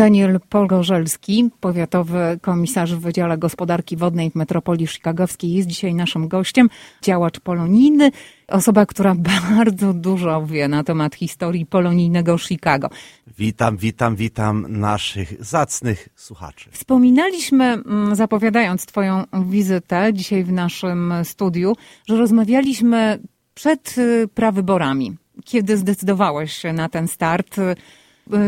Daniel Polgorzelski, powiatowy komisarz w Wydziale Gospodarki Wodnej w Metropolii Chicagowskiej, jest dzisiaj naszym gościem, działacz polonijny, osoba, która bardzo dużo wie na temat historii polonijnego Chicago. Witam naszych zacnych słuchaczy. Wspominaliśmy, zapowiadając twoją wizytę dzisiaj w naszym studiu, że rozmawialiśmy przed prawyborami, kiedy zdecydowałeś się na ten start.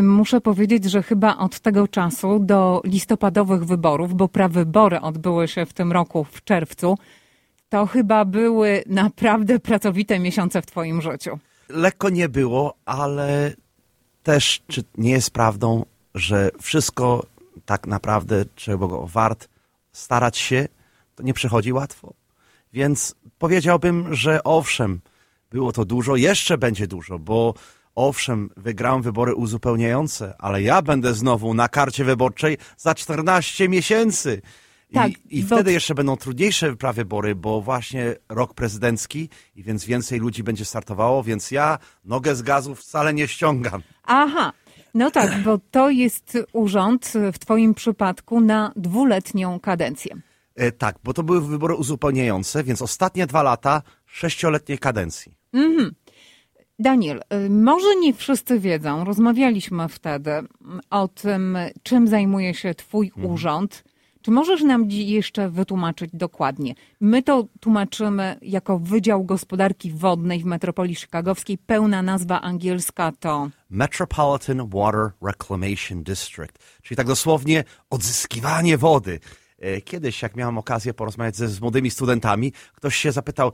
Muszę powiedzieć, że chyba od tego czasu do listopadowych wyborów, bo prawybory odbyły się w tym roku w czerwcu, to chyba były naprawdę pracowite miesiące w twoim życiu. Lekko nie było, ale też czy nie jest prawdą, że wszystko tak naprawdę, czego wart starać się, to nie przychodzi łatwo. Więc powiedziałbym, że owszem, było to dużo, jeszcze będzie dużo, bo owszem, wygrałem wybory uzupełniające, ale ja będę znowu na karcie wyborczej za 14 miesięcy. Tak, I wtedy jeszcze będą trudniejsze prawybory, bo właśnie rok prezydencki i więc więcej ludzi będzie startowało, więc ja nogę z gazu wcale nie ściągam. Aha, no tak, bo to jest urząd w twoim przypadku na 2-letnią kadencję. Tak, bo to były wybory uzupełniające, więc ostatnie 2 lata 6-letniej kadencji. Mhm. Daniel, może nie wszyscy wiedzą, rozmawialiśmy wtedy o tym, czym zajmuje się twój urząd. Czy możesz nam jeszcze wytłumaczyć dokładnie? My to tłumaczymy jako Wydział Gospodarki Wodnej w Metropolii Chicagowskiej. Pełna nazwa angielska to Metropolitan Water Reclamation District, czyli tak dosłownie odzyskiwanie wody. Kiedyś, jak miałem okazję porozmawiać z młodymi studentami, ktoś się zapytał,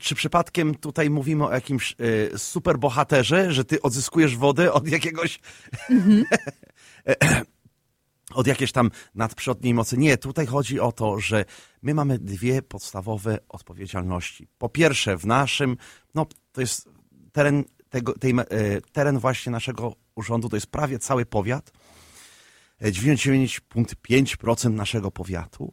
czy przypadkiem tutaj mówimy o jakimś superbohaterze, że ty odzyskujesz wodę od jakiegoś od jakiejś tam nadprzyrodniej mocy. Nie, tutaj chodzi o to, że my mamy 2 podstawowe odpowiedzialności. Po pierwsze, w naszym, to jest teren właśnie naszego urządu, to jest prawie cały powiat, 99,5% naszego powiatu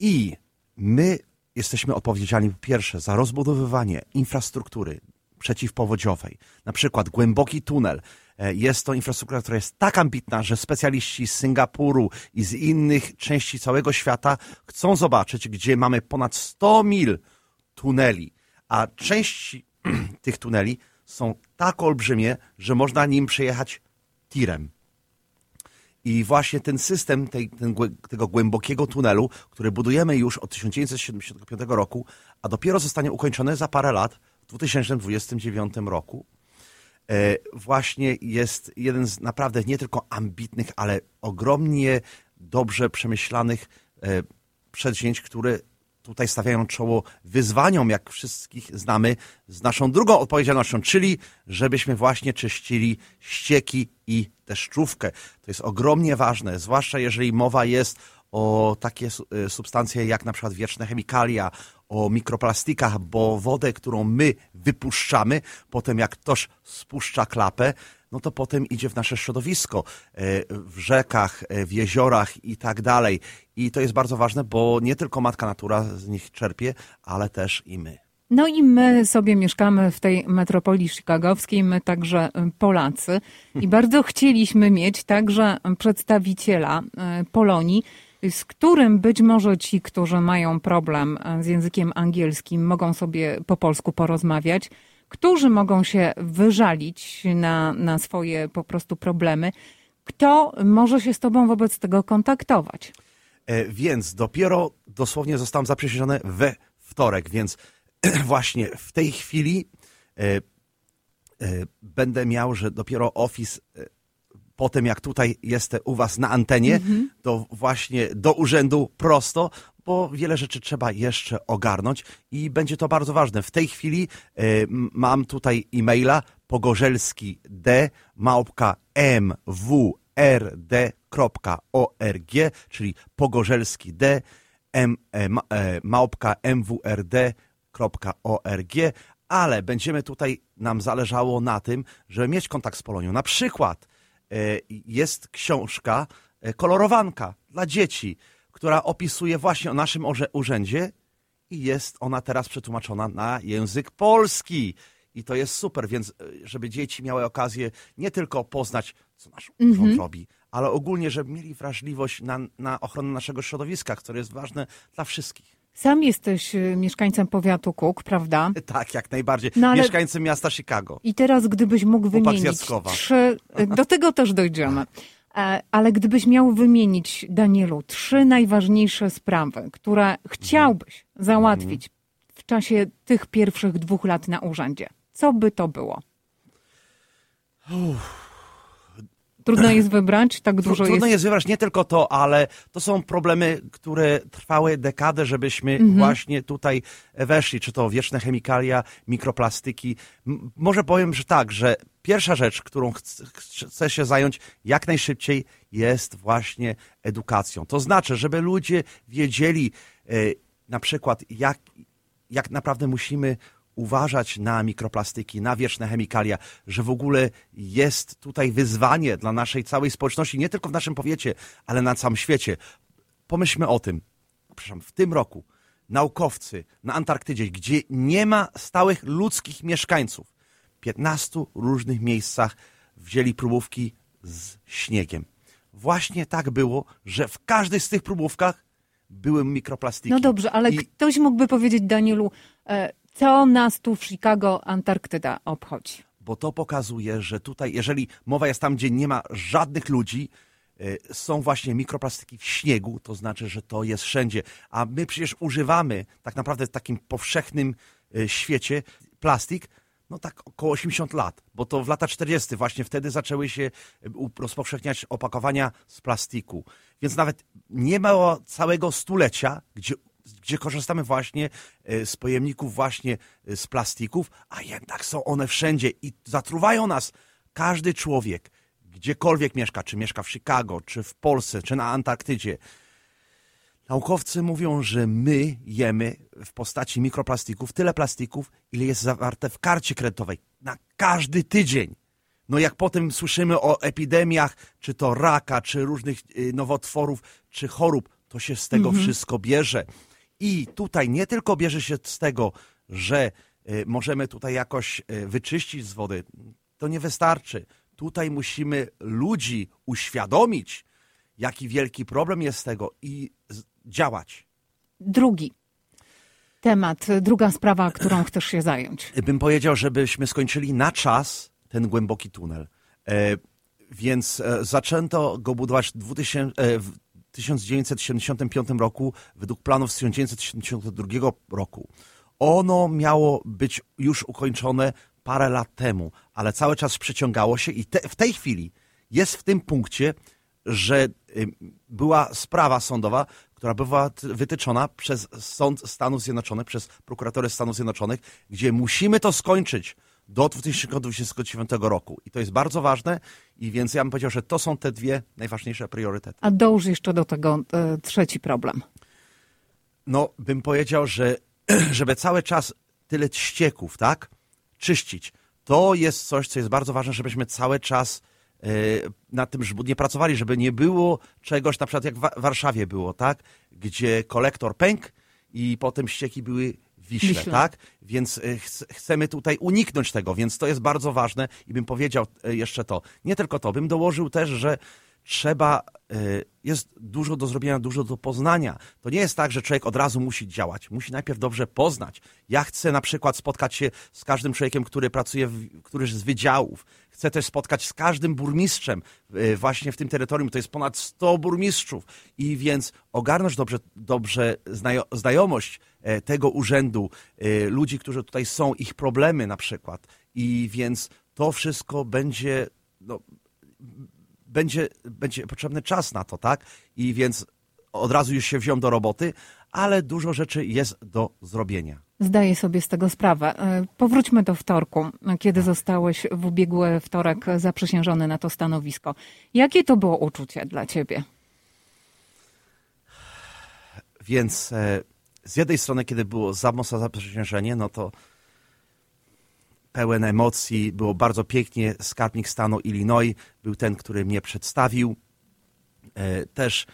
i my jesteśmy odpowiedzialni po pierwsze za rozbudowywanie infrastruktury przeciwpowodziowej, na przykład głęboki tunel. Jest to infrastruktura, która jest tak ambitna, że specjaliści z Singapuru i z innych części całego świata chcą zobaczyć, gdzie mamy ponad 100 mil tuneli, a części tych tuneli są tak olbrzymie, że można nim przejechać tirem. I właśnie ten system tego głębokiego tunelu, który budujemy już od 1975 roku, a dopiero zostanie ukończony za parę lat, w 2029 roku, właśnie jest jeden z naprawdę nie tylko ambitnych, ale ogromnie dobrze przemyślanych przedsięwzięć, które tutaj stawiają czoło wyzwaniom, jak wszystkich znamy, z naszą drugą odpowiedzialnością, czyli żebyśmy właśnie czyścili ścieki i deszczówkę. To jest ogromnie ważne, zwłaszcza jeżeli mowa jest o takie substancje jak na przykład wieczne chemikalia, o mikroplastikach, bo wodę, którą my wypuszczamy, potem jak ktoś spuszcza klapę, to potem idzie w nasze środowisko, w rzekach, w jeziorach i tak dalej. I to jest bardzo ważne, bo nie tylko matka natura z nich czerpie, ale też i my. No i my sobie mieszkamy w tej metropolii chicagowskiej, my także Polacy. I bardzo chcieliśmy mieć także przedstawiciela Polonii, z którym być może ci, którzy mają problem z językiem angielskim, mogą sobie po polsku porozmawiać, którzy mogą się wyżalić na swoje po prostu problemy. Kto może się z tobą wobec tego kontaktować? Więc dopiero dosłownie zostałem zaprzysiężony we wtorek, więc właśnie w tej chwili będę miał, że dopiero office, po tym jak tutaj jestem u was na antenie, to właśnie do urzędu prosto, bo wiele rzeczy trzeba jeszcze ogarnąć i będzie to bardzo ważne. W tej chwili mam tutaj e-maila pogorzelskid@mwrd.org, czyli pogorzelskid@mwrd.org, ale będzie tutaj nam zależało na tym, żeby mieć kontakt z Polonią. Na przykład jest książka Kolorowanka dla dzieci, która opisuje właśnie o naszym urzędzie i jest ona teraz przetłumaczona na język polski. I to jest super, więc żeby dzieci miały okazję nie tylko poznać, co nasz urząd robi, ale ogólnie, żeby mieli wrażliwość na ochronę naszego środowiska, które jest ważne dla wszystkich. Sam jesteś mieszkańcem powiatu Cook, prawda? Tak, jak najbardziej. No, ale... Mieszkańcem miasta Chicago. I teraz gdybyś mógł wymienić trzy... Do tego też dojdziemy. Ale gdybyś miał wymienić, Danielu, trzy najważniejsze sprawy, które chciałbyś załatwić w czasie tych pierwszych 2 lat na urzędzie, co by to było? Trudno jest wybrać, tak dużo jest. Trudno jest wybrać nie tylko to, ale to są problemy, które trwały dekadę, żebyśmy właśnie tutaj weszli. Czy to wieczne chemikalia, mikroplastyki. Może powiem, że tak, że pierwsza rzecz, którą chcę się zająć jak najszybciej, jest właśnie edukacją. To znaczy, żeby ludzie wiedzieli na przykład, jak naprawdę musimy uważać na mikroplastiki, na wieczne chemikalia, że w ogóle jest tutaj wyzwanie dla naszej całej społeczności, nie tylko w naszym powiecie, ale na całym świecie. Pomyślmy o tym, w tym roku naukowcy na Antarktydzie, gdzie nie ma stałych ludzkich mieszkańców, w 15 różnych miejscach wzięli próbówki z śniegiem. Właśnie tak było, że w każdej z tych próbówkach były mikroplastiki. No dobrze, ale ktoś mógłby powiedzieć, Danielu, co nas tu w Chicago Antarktyda obchodzi? Bo to pokazuje, że tutaj, jeżeli mowa jest tam, gdzie nie ma żadnych ludzi, są właśnie mikroplastiki w śniegu, to znaczy, że to jest wszędzie. A my przecież używamy tak naprawdę w takim powszechnym świecie plastik, no tak około 80 lat, bo to w latach 40 właśnie wtedy zaczęły się rozpowszechniać opakowania z plastiku. Więc nawet nie ma całego stulecia, gdzie korzystamy właśnie z pojemników, właśnie z plastików, a jednak są one wszędzie i zatruwają nas. Każdy człowiek, gdziekolwiek mieszka, czy mieszka w Chicago, czy w Polsce, czy na Antarktydzie. Naukowcy mówią, że my jemy w postaci mikroplastików tyle plastików, ile jest zawarte w karcie kredytowej na każdy tydzień. No jak potem słyszymy o epidemiach, czy to raka, czy różnych nowotworów, czy chorób, to się z tego wszystko bierze. I tutaj nie tylko bierze się z tego, że możemy tutaj jakoś wyczyścić z wody. To nie wystarczy. Tutaj musimy ludzi uświadomić, jaki wielki problem jest z tego i działać. Drugi temat, druga sprawa, którą chcesz się zająć. Bym powiedział, żebyśmy skończyli na czas ten głęboki tunel. Więc zaczęto go budować w 1975 roku, według planów z 1972 roku. Ono miało być już ukończone parę lat temu, ale cały czas przeciągało się i w tej chwili jest w tym punkcie, że była sprawa sądowa, która była wytyczona przez Sąd Stanów Zjednoczonych, przez prokuratorę Stanów Zjednoczonych, gdzie musimy to skończyć do 2029 roku. I to jest bardzo ważne i więc ja bym powiedział, że to są te dwie najważniejsze priorytety. A dołóż jeszcze do tego trzeci problem. No, bym powiedział, że żeby cały czas tyle ścieków, tak, czyścić, to jest coś, co jest bardzo ważne, żebyśmy cały czas na tym żbudnie pracowali, żeby nie było czegoś, na przykład jak w Warszawie było, tak, gdzie kolektor pękł i potem ścieki były Wiśle, tak? Więc chcemy tutaj uniknąć tego, więc to jest bardzo ważne i bym powiedział jeszcze to. Nie tylko to, bym dołożył też, że jest dużo do zrobienia, dużo do poznania. To nie jest tak, że człowiek od razu musi działać. Musi najpierw dobrze poznać. Ja chcę na przykład spotkać się z każdym człowiekiem, który pracuje w którymś z wydziałów. Chcę też spotkać z każdym burmistrzem właśnie w tym terytorium. To jest ponad 100 burmistrzów. I więc ogarnąć dobrze znajomość tego urzędu, ludzi, którzy tutaj są, ich problemy na przykład. I więc to wszystko będzie... No, będzie potrzebny czas na to, tak? I więc od razu już się wziąłem do roboty, ale dużo rzeczy jest do zrobienia. Zdaję sobie z tego sprawę. Powróćmy do wtorku, kiedy zostałeś w ubiegły wtorek zaprzysiężony na to stanowisko. Jakie to było uczucie dla ciebie? Więc z jednej strony, kiedy było za mocne zaprzysiężenie, no to pełen emocji, było bardzo pięknie. Skarbnik stanu Illinois był ten, który mnie przedstawił. Też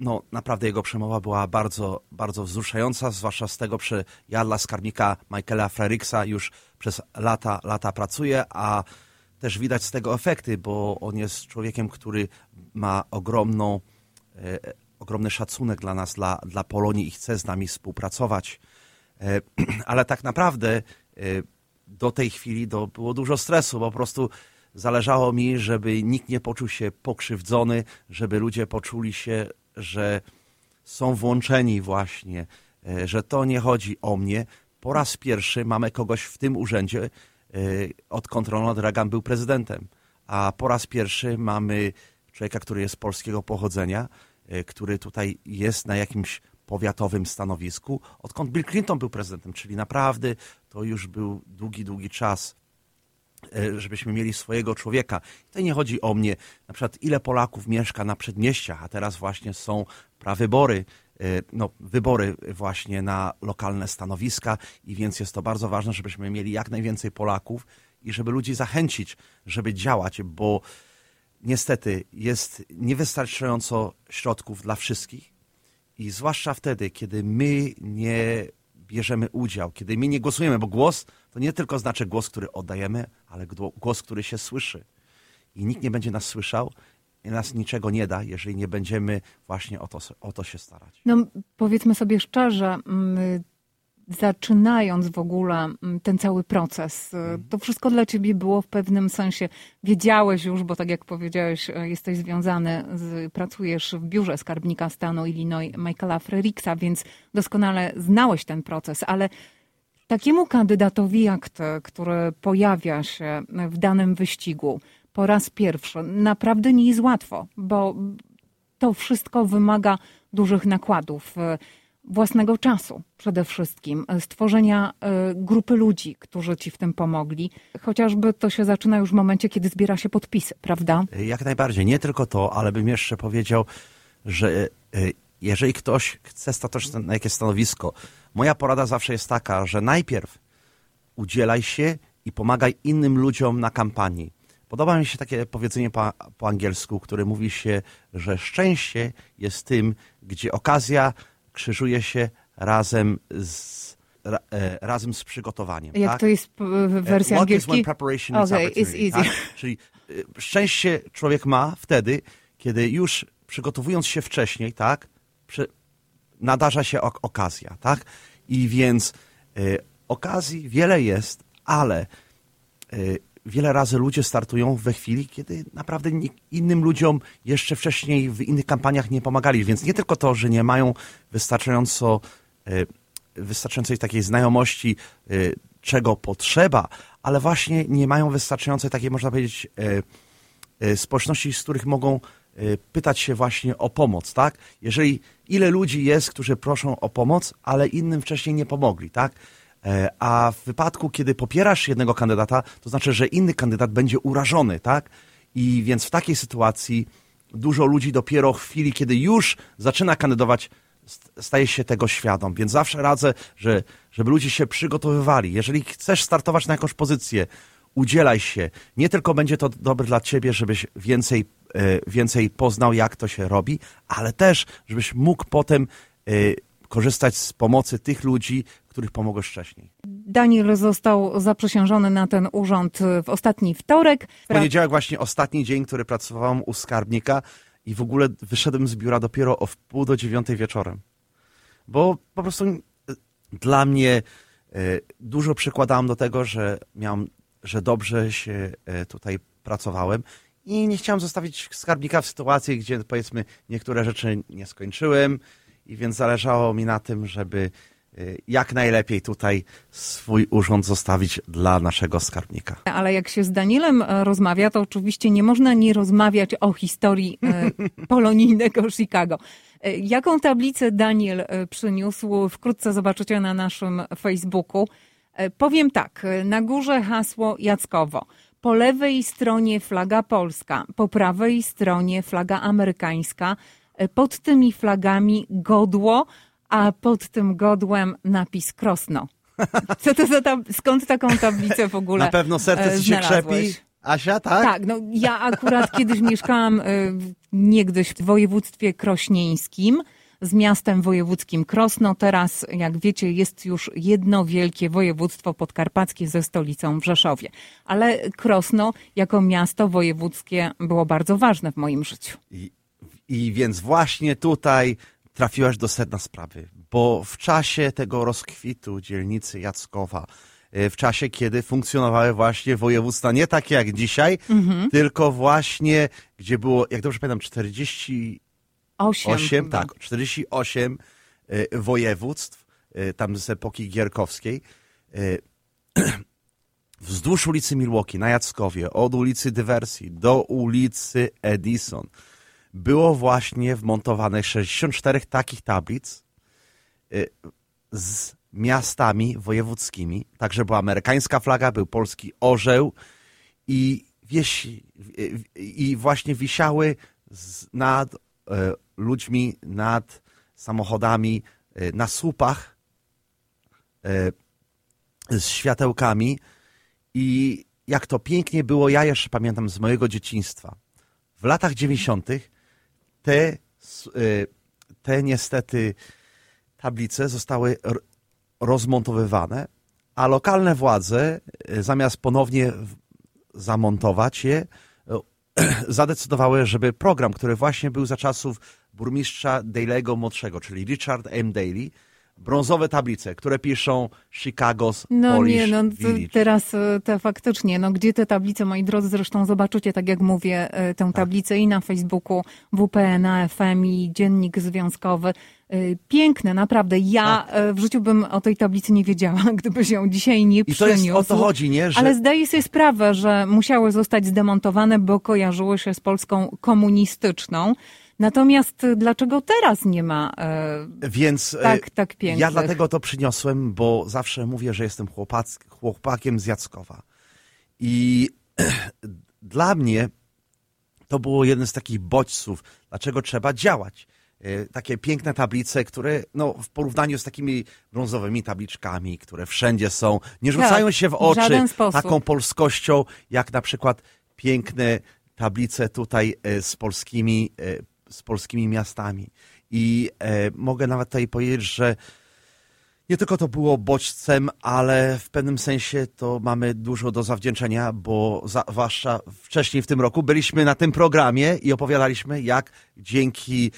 no, naprawdę jego przemowa była bardzo, bardzo wzruszająca, zwłaszcza z tego, że ja dla skarbnika Michaela Frerichsa już przez lata pracuję, a też widać z tego efekty, bo on jest człowiekiem, który ma ogromny szacunek dla nas, dla Polonii i chce z nami współpracować. Ale tak naprawdę do tej chwili było dużo stresu, bo po prostu zależało mi, żeby nikt nie poczuł się pokrzywdzony, żeby ludzie poczuli się, że są włączeni właśnie, że to nie chodzi o mnie. Po raz pierwszy mamy kogoś w tym urzędzie, odkąd Ronald Reagan był prezydentem, a po raz pierwszy mamy człowieka, który jest polskiego pochodzenia, który tutaj jest na jakimś powiatowym stanowisku, odkąd Bill Clinton był prezydentem, czyli naprawdę to już był długi czas, żebyśmy mieli swojego człowieka. To nie chodzi o mnie, na przykład ile Polaków mieszka na przedmieściach, a teraz właśnie są prawybory, wybory właśnie na lokalne stanowiska i więc jest to bardzo ważne, żebyśmy mieli jak najwięcej Polaków i żeby ludzi zachęcić, żeby działać, bo niestety jest niewystarczająco środków dla wszystkich i zwłaszcza wtedy, kiedy my nie bierzemy udział, kiedy my nie głosujemy, bo głos to nie tylko znaczy głos, który oddajemy, ale głos, który się słyszy i nikt nie będzie nas słyszał, nas niczego nie da, jeżeli nie będziemy właśnie o to się starać. No, powiedzmy sobie szczerze, zaczynając w ogóle ten cały proces, to wszystko dla ciebie było w pewnym sensie, wiedziałeś już, bo tak jak powiedziałeś, jesteś związany, pracujesz w biurze skarbnika stanu Illinois Michaela Frerichsa, więc doskonale znałeś ten proces, ale takiemu kandydatowi jak ty, który pojawia się w danym wyścigu, po raz pierwszy. Naprawdę nie jest łatwo, bo to wszystko wymaga dużych nakładów, własnego czasu przede wszystkim, stworzenia grupy ludzi, którzy ci w tym pomogli. Chociażby to się zaczyna już w momencie, kiedy zbiera się podpisy, prawda? Jak najbardziej. Nie tylko to, ale bym jeszcze powiedział, że jeżeli ktoś chce stać na jakieś stanowisko, moja porada zawsze jest taka, że najpierw udzielaj się i pomagaj innym ludziom na kampanii. Podoba mi się takie powiedzenie po angielsku, które mówi się, że szczęście jest tym, gdzie okazja krzyżuje się razem z przygotowaniem. Jak tak? To jest wersja angielska? Okay, it's easy. Tak? Czyli szczęście człowiek ma wtedy, kiedy już przygotowując się wcześniej, tak, nadarza się okazja. Tak? I więc okazji wiele jest, ale wiele razy ludzie startują we chwili, kiedy naprawdę innym ludziom jeszcze wcześniej w innych kampaniach nie pomagali. Więc nie tylko to, że nie mają wystarczającej takiej znajomości, czego potrzeba, ale właśnie nie mają wystarczającej takiej, można powiedzieć, społeczności, z których mogą pytać się właśnie o pomoc, tak? Jeżeli ile ludzi jest, którzy proszą o pomoc, ale innym wcześniej nie pomogli, tak? A w wypadku, kiedy popierasz jednego kandydata, to znaczy, że inny kandydat będzie urażony, tak? I więc w takiej sytuacji dużo ludzi dopiero w chwili, kiedy już zaczyna kandydować, staje się tego świadom. Więc zawsze radzę, żeby ludzie się przygotowywali. Jeżeli chcesz startować na jakąś pozycję, udzielaj się. Nie tylko będzie to dobre dla ciebie, żebyś więcej poznał, jak to się robi, ale też, żebyś mógł potem korzystać z pomocy tych ludzi, których pomogłeś wcześniej. Daniel został zaprzysiężony na ten urząd w ostatni wtorek. W poniedziałek właśnie ostatni dzień, który pracowałem u skarbnika i w ogóle wyszedłem z biura dopiero o 8:30 wieczorem. Bo po prostu dla mnie dużo przykładałem do tego, że dobrze się tutaj pracowałem i nie chciałem zostawić skarbnika w sytuacji, gdzie powiedzmy niektóre rzeczy nie skończyłem i więc zależało mi na tym, żeby jak najlepiej tutaj swój urząd zostawić dla naszego skarbnika. Ale jak się z Danielem rozmawia, to oczywiście nie można nie rozmawiać o historii polonijnego Chicago. Jaką tablicę Daniel przyniósł, wkrótce zobaczycie na naszym Facebooku. Powiem tak, na górze hasło Jackowo, po lewej stronie flaga polska, po prawej stronie flaga amerykańska, pod tymi flagami godło, a pod tym godłem napis Krosno. Co to za skąd taką tablicę w ogóle na pewno serce ci się krzepi, Asia, tak? Tak, no ja akurat kiedyś mieszkałam niegdyś w województwie krośnieńskim z miastem wojewódzkim Krosno. Teraz, jak wiecie, jest już jedno wielkie województwo podkarpackie ze stolicą w Rzeszowie. Ale Krosno jako miasto wojewódzkie było bardzo ważne w moim życiu. I więc właśnie tutaj trafiłaś do sedna sprawy, bo w czasie tego rozkwitu dzielnicy Jackowa, w czasie, kiedy funkcjonowały właśnie województwa, nie takie jak dzisiaj, tylko właśnie, gdzie było, jak dobrze pamiętam, 48 województw, tam z epoki gierkowskiej, wzdłuż ulicy Milwaukee, na Jackowie, od ulicy Dywersji do ulicy Edison, było właśnie wmontowanych 64 takich tablic z miastami wojewódzkimi. Także była amerykańska flaga, był polski orzeł i właśnie wisiały nad ludźmi, nad samochodami, na słupach z światełkami. I jak to pięknie było, ja jeszcze pamiętam z mojego dzieciństwa. W latach 90. te niestety tablice zostały rozmontowywane, a lokalne władze, zamiast ponownie zamontować je, zadecydowały, żeby program, który właśnie był za czasów burmistrza Daley'ego młodszego, czyli Richard M. Daley, brązowe tablice, które piszą Chicago's Polish Village. Teraz te faktycznie, gdzie te tablice, moi drodzy, zresztą zobaczycie, tak jak mówię, tę tablicę i na Facebooku WPNA FM i Dziennik Związkowy. Piękne, naprawdę. Ja w życiu bym o tej tablicy nie wiedziała, gdybyś ją dzisiaj nie przyniósł. I to jest, o to chodzi, nie? Że... Ale zdaję sobie sprawę, że musiały zostać zdemontowane, bo kojarzyły się z Polską komunistyczną. Natomiast dlaczego teraz nie ma tak pięknych? Ja dlatego to przyniosłem, bo zawsze mówię, że jestem chłopakiem z Jackowa. I dla mnie to było jeden z takich bodźców, dlaczego trzeba działać. Takie piękne tablice, które w porównaniu z takimi brązowymi tabliczkami, które wszędzie są, nie rzucają się w oczy taką polskością, jak na przykład piękne tablice tutaj z polskimi miastami. I mogę nawet tutaj powiedzieć, że nie tylko to było bodźcem, ale w pewnym sensie to mamy dużo do zawdzięczenia, bo zwłaszcza wcześniej w tym roku byliśmy na tym programie i opowiadaliśmy, jak dzięki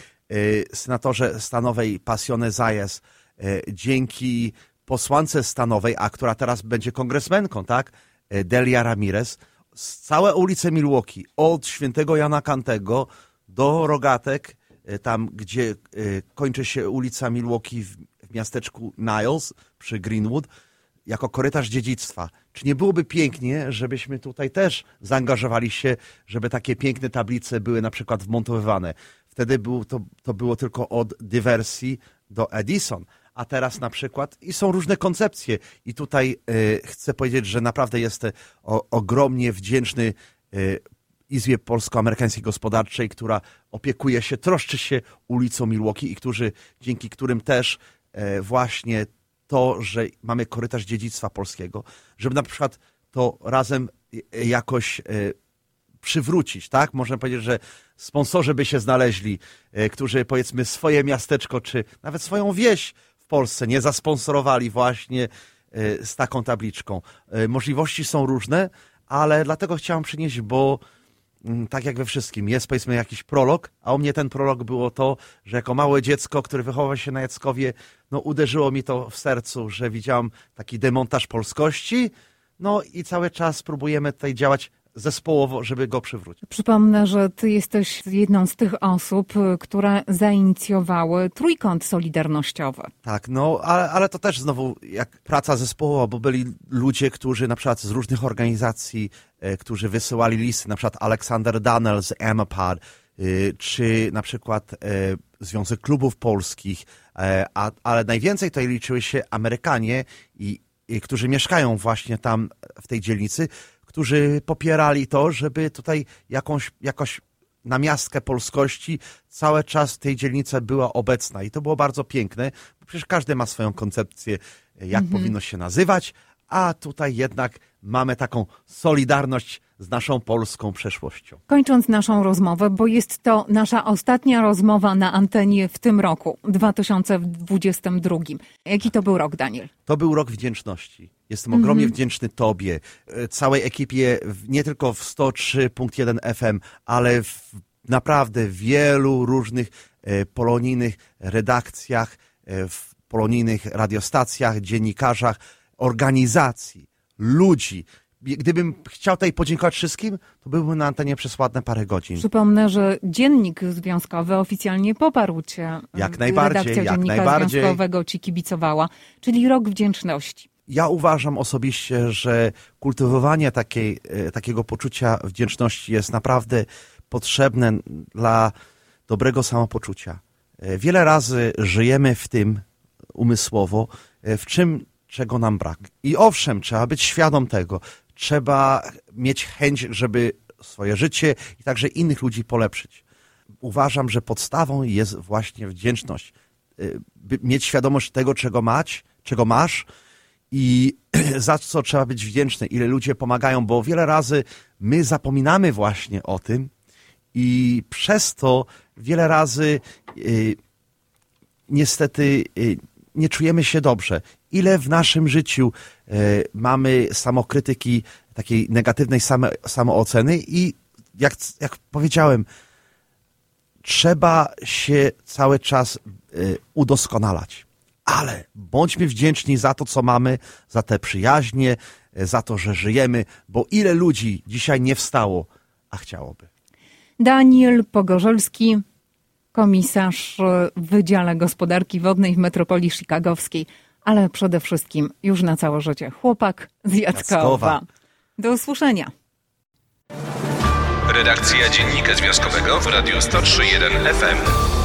senatorze stanowej Pasione Zayas, dzięki posłance stanowej, a która teraz będzie kongresmenką, Delia Ramirez, całe ulice Milwaukee, od Świętego Jana Kantego do Rogatek, tam gdzie kończy się ulica Milwaukee w miasteczku Niles przy Greenwood, jako korytarz dziedzictwa. Czy nie byłoby pięknie, żebyśmy tutaj też zaangażowali się, żeby takie piękne tablice były na przykład wmontowywane? Wtedy to było tylko od Dywersji do Edison, a teraz na przykład i są różne koncepcje. I tutaj chcę powiedzieć, że naprawdę jestem ogromnie wdzięczny Izbie Polsko-Amerykańskiej Gospodarczej, która opiekuje się, troszczy się ulicą Milwaukee i dzięki którym też właśnie to, że mamy korytarz dziedzictwa polskiego, żeby na przykład to razem jakoś przywrócić, Można powiedzieć, że sponsorzy by się znaleźli, którzy powiedzmy swoje miasteczko, czy nawet swoją wieś w Polsce nie zasponsorowali właśnie z taką tabliczką. Możliwości są różne, ale dlatego chciałem przynieść, bo tak jak we wszystkim, jest powiedzmy jakiś prolog, a u mnie ten prolog było to, że jako małe dziecko, które wychowało się na Jackowie, uderzyło mi to w sercu, że widziałem taki demontaż polskości, i cały czas próbujemy tutaj działać zespołowo, żeby go przywrócić. Przypomnę, że ty jesteś jedną z tych osób, które zainicjowały Trójkąt Solidarnościowy. Tak, ale to też znowu jak praca zespołowa, bo byli ludzie, którzy na przykład z różnych organizacji, którzy wysyłali listy, na przykład Aleksander Danel z M-Pad, czy na przykład Związek Klubów Polskich, ale najwięcej tutaj liczyły się Amerykanie, i którzy mieszkają właśnie tam w tej dzielnicy, którzy popierali to, żeby tutaj jakąś namiastkę polskości cały czas w tej dzielnicy była obecna. I to było bardzo piękne, bo przecież każdy ma swoją koncepcję, jak powinno się nazywać, a tutaj jednak mamy taką solidarność z naszą polską przeszłością. Kończąc naszą rozmowę, bo jest to nasza ostatnia rozmowa na antenie w tym roku, 2022. Jaki to był rok, Daniel? To był rok wdzięczności. Jestem ogromnie wdzięczny Tobie, całej ekipie, nie tylko w 103.1 FM, ale w naprawdę wielu różnych polonijnych redakcjach, w polonijnych radiostacjach, dziennikarzach, organizacji, ludzi. Gdybym chciał tutaj podziękować wszystkim, to byłbym na antenie przez ładne parę godzin. Przypomnę, że Dziennik Związkowy oficjalnie poparł Cię. Jak najbardziej. Redakcja Dziennika Związkowego Ci kibicowała, czyli rok wdzięczności. Ja uważam osobiście, że kultywowanie takiego poczucia wdzięczności jest naprawdę potrzebne dla dobrego samopoczucia. Wiele razy żyjemy w tym umysłowo, w czym, czego nam brak. I owszem, trzeba być świadom tego. Trzeba mieć chęć, żeby swoje życie i także innych ludzi polepszyć. Uważam, że podstawą jest właśnie wdzięczność. By mieć świadomość tego, czego masz i za co trzeba być wdzięczny, ile ludzie pomagają, bo wiele razy my zapominamy właśnie o tym i przez to wiele razy niestety nie czujemy się dobrze. Ile w naszym życiu mamy samokrytyki, takiej negatywnej samooceny i jak powiedziałem, trzeba się cały czas udoskonalać. Ale bądźmy wdzięczni za to, co mamy, za te przyjaźnie, za to, że żyjemy, bo ile ludzi dzisiaj nie wstało, a chciałoby. Daniel Polgorzelski, komisarz w Wydziale Gospodarki Wodnej w Metropolii Chicagowskiej, ale przede wszystkim już na całe życie chłopak z Jackowa. Do usłyszenia. Redakcja Dziennika Związkowego w Radiu 103.1 FM.